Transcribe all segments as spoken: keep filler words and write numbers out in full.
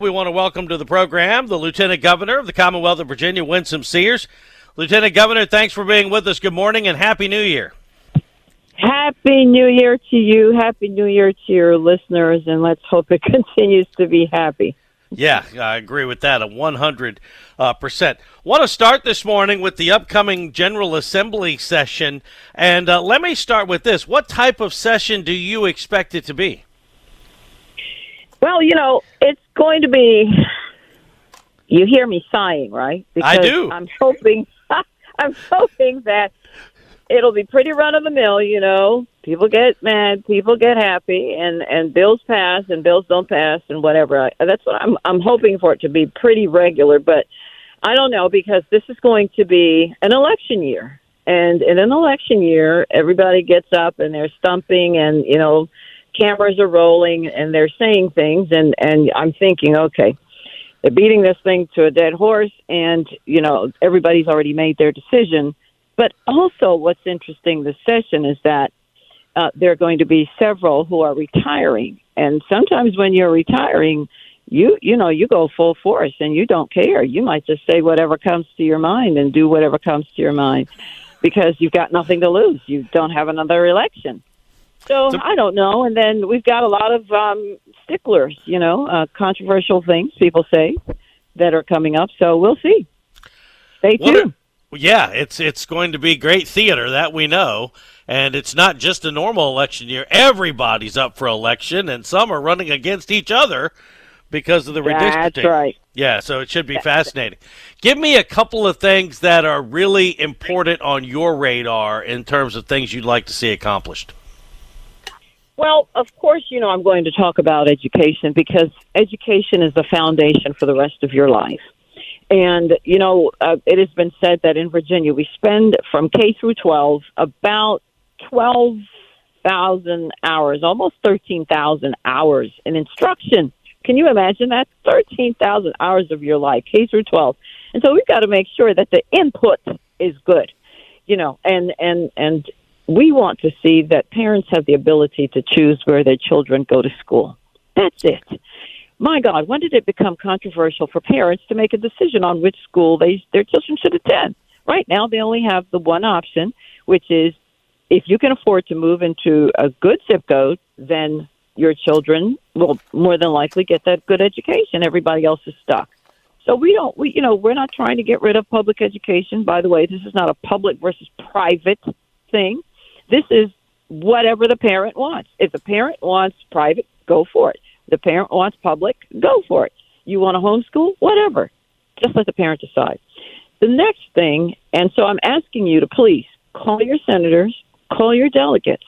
We want to welcome to the program the Lieutenant Governor of the Commonwealth of Virginia, Winsome Sears. Lieutenant Governor, thanks for being with us. Good morning and Happy New Year. Happy New Year to you. Happy New Year to your listeners, and let's hope it continues to be happy. Yeah, I agree with that, one hundred percent. I want to start this morning with the upcoming General Assembly session, and uh, let me start with this. What type of session do you expect it to be? Well, you know, it's going to be, you hear me sighing, right? Because I do. I'm hoping, I'm hoping that it'll be pretty run-of-the-mill, you know. People get mad, people get happy, and, and bills pass and bills don't pass and whatever. That's what I'm I'm hoping for it to be, pretty regular. But I don't know, because this is going to be an election year. And in an election year, everybody gets up and they're stumping and, you know, cameras are rolling and they're saying things, and, and I'm thinking, okay, they're beating this thing to a dead horse, and, you know, everybody's already made their decision. But also what's interesting this session is that uh, there are going to be several who are retiring. And sometimes when you're retiring, you you know, you go full force and you don't care. You might just say whatever comes to your mind and do whatever comes to your mind, because you've got nothing to lose. You don't have another election. So I don't know. And then we've got a lot of um, sticklers, you know, uh, controversial things people say that are coming up. So we'll see. Stay tuned. What a- Yeah, it's it's going to be great theater, that we know. And it's not just a normal election year. Everybody's up for election, and some are running against each other because of the redistricting. That's right. Yeah, so it should be fascinating. Give me a couple of things that are really important on your radar in terms of things you'd like to see accomplished. Well, of course, you know, I'm going to talk about education, because education is the foundation for the rest of your life. And, you know, uh, it has been said that in Virginia, we spend from K through twelve about twelve thousand hours, almost thirteen thousand hours in instruction. Can you imagine that? thirteen thousand hours of your life, K through twelve. And so we've got to make sure that the input is good, you know, and, and, and we want to see that parents have the ability to choose where their children go to school. That's it. My God, when did it become controversial for parents to make a decision on which school they, their children should attend? Right now, they only have the one option, which is if you can afford to move into a good zip code, then your children will more than likely get that good education. Everybody else is stuck. So we don't, we, you know, we're not trying to get rid of public education. By the way, this is not a public versus private thing. This is whatever the parent wants. If the parent wants private, go for it. The parent wants public, go for it. You want to homeschool? Whatever. Just let the parent decide. The next thing, and so I'm asking you to please call your senators, call your delegates,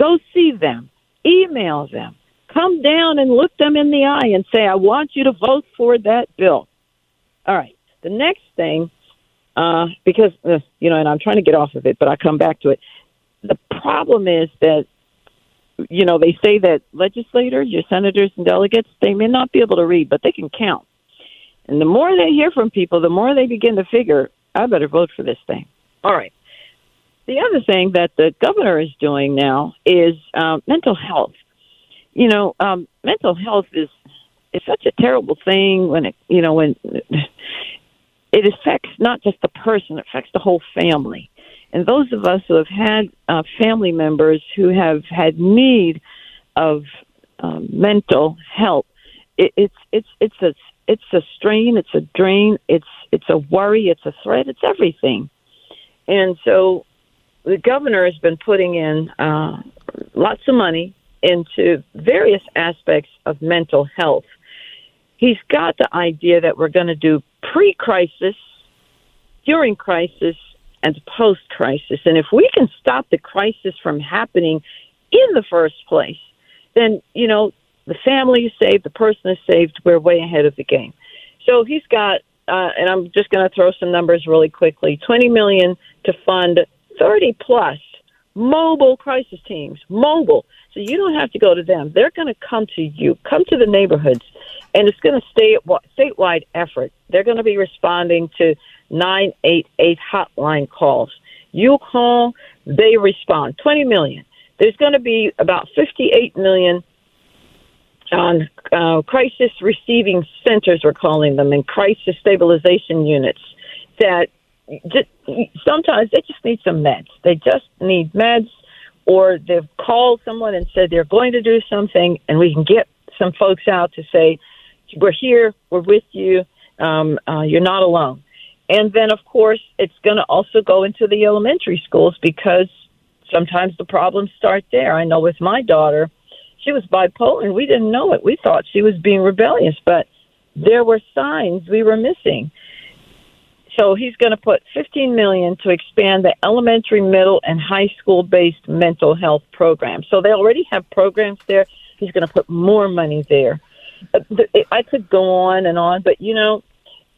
go see them, email them, come down and look them in the eye and say, I want you to vote for that bill. All right. The next thing, uh, because, uh, you know, and I'm trying to get off of it, but I come back to it. The problem is that, you know, they say that legislators, your senators and delegates, they may not be able to read, but they can count. And the more they hear from people, the more they begin to figure, I better vote for this thing. All right. The other thing that the governor is doing now is uh, mental health. You know, um, mental health is, is such a terrible thing when it, you know, when it affects not just the person, it affects the whole family. And those of us who have had uh, family members who have had need of um, mental help, it, it's it's it's a It's a strain. It's a drain. It's it's a worry. It's a threat. It's everything. And so the governor has been putting in uh, lots of money into various aspects of mental health. He's got the idea that we're going to do pre-crisis, during crisis, and post-crisis. And if we can stop the crisis from happening in the first place, then, you know, the family is saved, the person is saved, we're way ahead of the game. So he's got, uh, and I'm just going to throw some numbers really quickly, twenty million dollars to fund thirty-plus mobile crisis teams, mobile. So you don't have to go to them. They're going to come to you, come to the neighborhoods, and it's going to stay at statewide effort. They're going to be responding to nine eight eight hotline calls. You call, they respond. twenty million dollars. There's going to be about fifty-eight million dollars on uh, crisis receiving centers, we're calling them, and crisis stabilization units that just, sometimes they just need some meds. They just need meds, or they've called someone and said they're going to do something, and we can get some folks out to say, we're here, we're with you, um, uh, you're not alone. And then, of course, it's going to also go into the elementary schools because sometimes the problems start there. I know with my daughter, she was bipolar, and we didn't know it. We thought she was being rebellious, but there were signs we were missing. So he's going to put fifteen million dollars to expand the elementary, middle, and high school-based mental health programs. So they already have programs there. He's going to put more money there. I could go on and on, but, you know,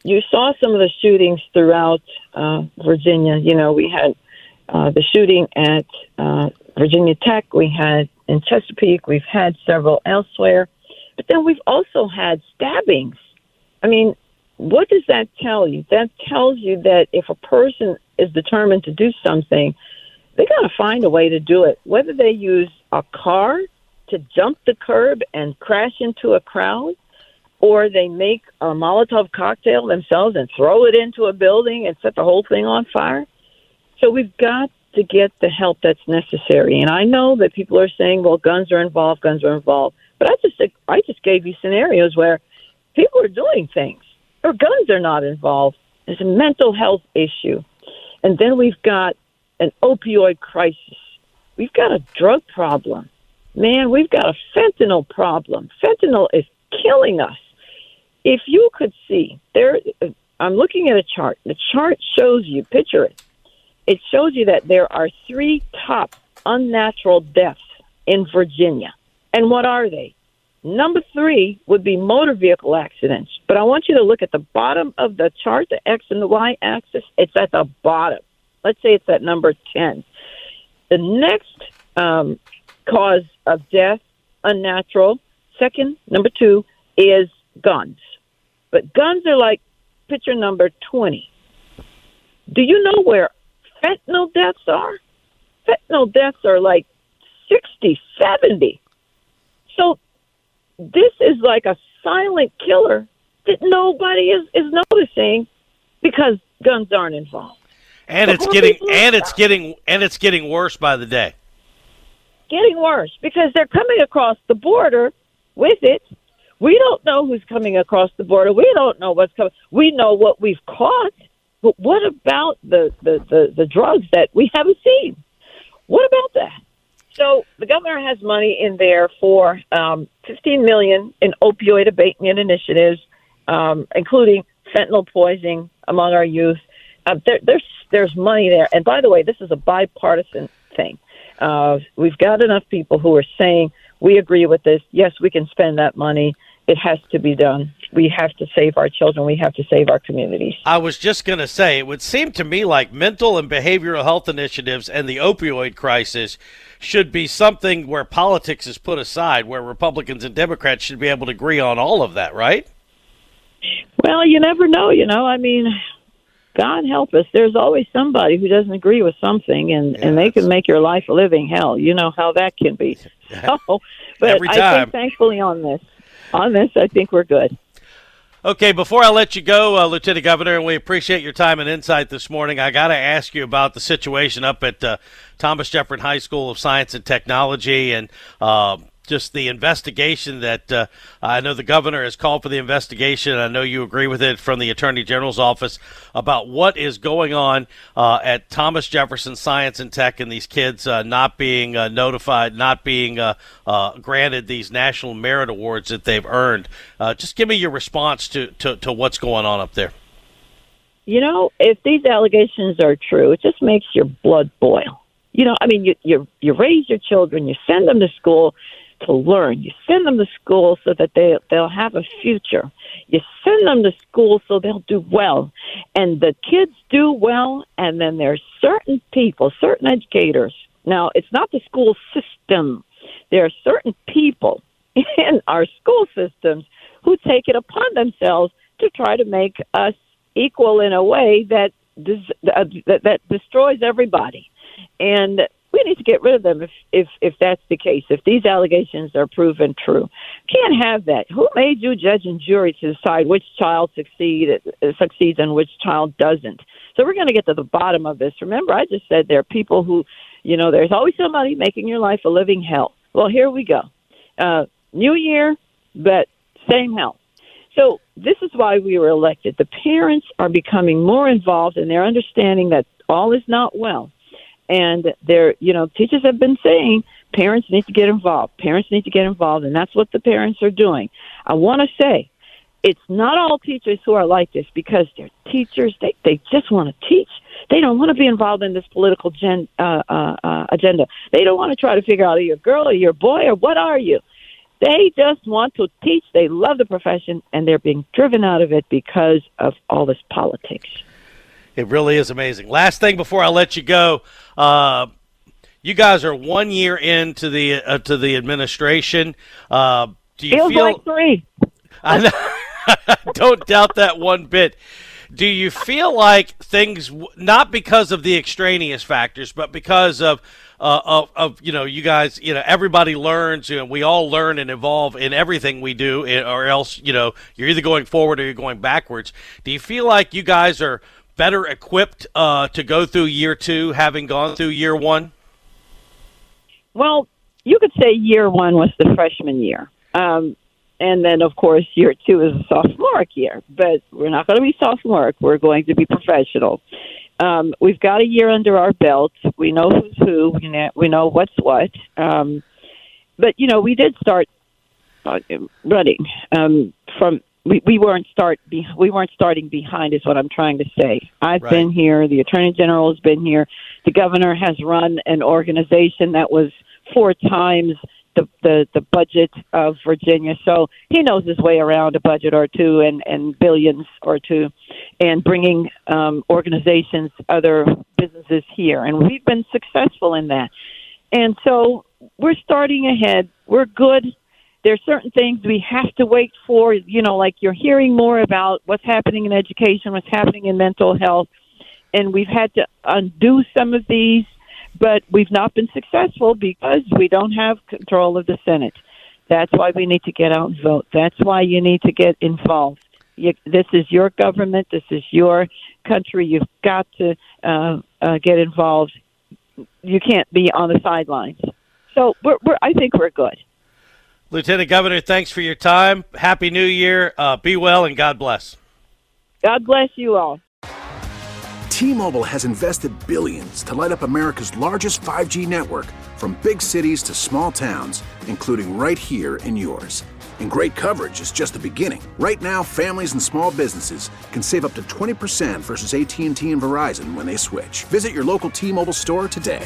you saw some of the shootings throughout uh, Virginia. You know, we had uh, the shooting at uh, Virginia Tech. We had in Chesapeake. We've had several elsewhere. But then we've also had stabbings. I mean, what does that tell you? That tells you that if a person is determined to do something, they got to find a way to do it, whether they use a car to jump the curb and crash into a crowd, or they make a Molotov cocktail themselves and throw it into a building and set the whole thing on fire. So we've got to get the help that's necessary. And I know that people are saying, well, guns are involved, guns are involved. But I just I just gave you scenarios where people are doing things, or guns are not involved. There's a mental health issue. And then we've got an opioid crisis. We've got a drug problem. Man, we've got a fentanyl problem. Fentanyl is killing us. If you could see, there, I'm looking at a chart. The chart shows you, picture it. It shows you that there are three top unnatural deaths in Virginia. And what are they? Number three would be motor vehicle accidents. But I want you to look at the bottom of the chart, the X and the Y axis. It's at the bottom. Let's say it's at number ten. The next um, cause of death, unnatural. Second, number two, is guns. But guns are like picture number twenty. Do you know where fentanyl deaths are? Fentanyl deaths are like sixty, seventy. So this is like a silent killer that nobody is, is noticing because guns aren't involved. And so it's getting and it's about? getting and it's getting worse by the day. Getting worse because they're coming across the border with it. We don't know who's coming across the border. We don't know what's coming. We know what we've caught. But what about the, the, the, the drugs that we haven't seen? What about that? So the governor has money in there for um, fifteen million dollars in opioid abatement initiatives, um, including fentanyl poisoning among our youth. Uh, there, there's there's money there. And by the way, this is a bipartisan thing. Uh, we've got enough people who are saying, we agree with this. Yes, we can spend that money. It has to be done. We have to save our children. We have to save our communities. I was just going to say, it would seem to me like mental and behavioral health initiatives and the opioid crisis should be something where politics is put aside, where Republicans and Democrats should be able to agree on all of that, right? Well, you never know, you know. I mean, God help us. There's always somebody who doesn't agree with something, and, yeah, and they can make your life a living hell. You know how that can be. So, but every time. I think thankfully on this. On this, I think we're good. Okay, before I let you go, uh, Lieutenant Governor, and we appreciate your time and insight this morning, I got to ask you about the situation up at uh, Thomas Jefferson High School of Science and Technology and uh, just the investigation that uh, I know the governor has called for the investigation. I know you agree with it from the Attorney General's office about what is going on uh, at Thomas Jefferson Science and Tech and these kids uh, not being uh, notified, not being uh, uh, granted these National Merit Awards that they've earned. Uh, just give me your response to, to, to what's going on up there. You know, if these allegations are true, it just makes your blood boil. You know, I mean, you, you you raise your children, you send them to school to learn. You send them to school so that they, they'll have a future. You send them to school so they'll do well. And the kids do well, and then there's certain people, certain educators. Now, it's not the school system. There are certain people in our school systems who take it upon themselves to try to make us equal in a way that des- uh, that, that destroys everybody, and we need to get rid of them if, if if that's the case. If these allegations are proven true, can't have that. Who made you judge and jury to decide which child succeed uh, succeeds and which child doesn't? So we're going to get to the bottom of this. Remember, I just said there are people who, you know, there's always somebody making your life a living hell. Well, here we go, uh, new year, but same hell. So this is why we were elected. The parents are becoming more involved, and they're understanding that all is not well. And they're, you know, teachers have been saying parents need to get involved. Parents need to get involved, and that's what the parents are doing. I want to say it's not all teachers who are like this, because they're teachers. They, they just want to teach. They don't want to be involved in this political gen, uh, uh, uh, agenda. They don't want to try to figure out, are you a girl or you're a boy or what are you? They just want to teach. They love the profession, and they're being driven out of it because of all this politics. It really is amazing. Last thing before I let you go, uh, you guys are one year into the uh, to the administration. Uh, do you Feels feel like three? I know, don't doubt that one bit. Do you feel like things, not because of the extraneous factors, but because of uh, of, of you know, you guys, you know, everybody learns, you know, we all learn and evolve in everything we do, or else, you know, you're either going forward or you're going backwards. Do you feel like you guys are better equipped uh, to go through year two, having gone through year one? Well, you could say year one was the freshman year. Um And then, of course, year two is a sophomoric year. But we're not going to be sophomoric. We're going to be professional. Um, we've got a year under our belt. We know who's who. We know, we know what's what. Um, but, you know, we did start uh, running um, from we, – we weren't start be, we weren't starting behind is what I'm trying to say. I've right. been here. The Attorney General has been here. The governor has run an organization that was four times – The, the, the budget of Virginia. So he knows his way around a budget or two and, and billions or two, and bringing um, organizations, other businesses here. And we've been successful in that. And so we're starting ahead. We're good. There are certain things we have to wait for, you know, like you're hearing more about what's happening in education, what's happening in mental health. And we've had to undo some of these. But we've not been successful because we don't have control of the Senate. That's why we need to get out and vote. That's why you need to get involved. You, this is your government. This is your country. You've got to uh, uh, get involved. You can't be on the sidelines. So we're, we're, I think we're good. Lieutenant Governor, thanks for your time. Happy New Year. Uh, be well, and God bless. God bless you all. T-Mobile has invested billions to light up America's largest five G network, from big cities to small towns, including right here in yours. And great coverage is just the beginning. Right now, families and small businesses can save up to twenty percent versus A T and T and Verizon when they switch. Visit your local T-Mobile store today.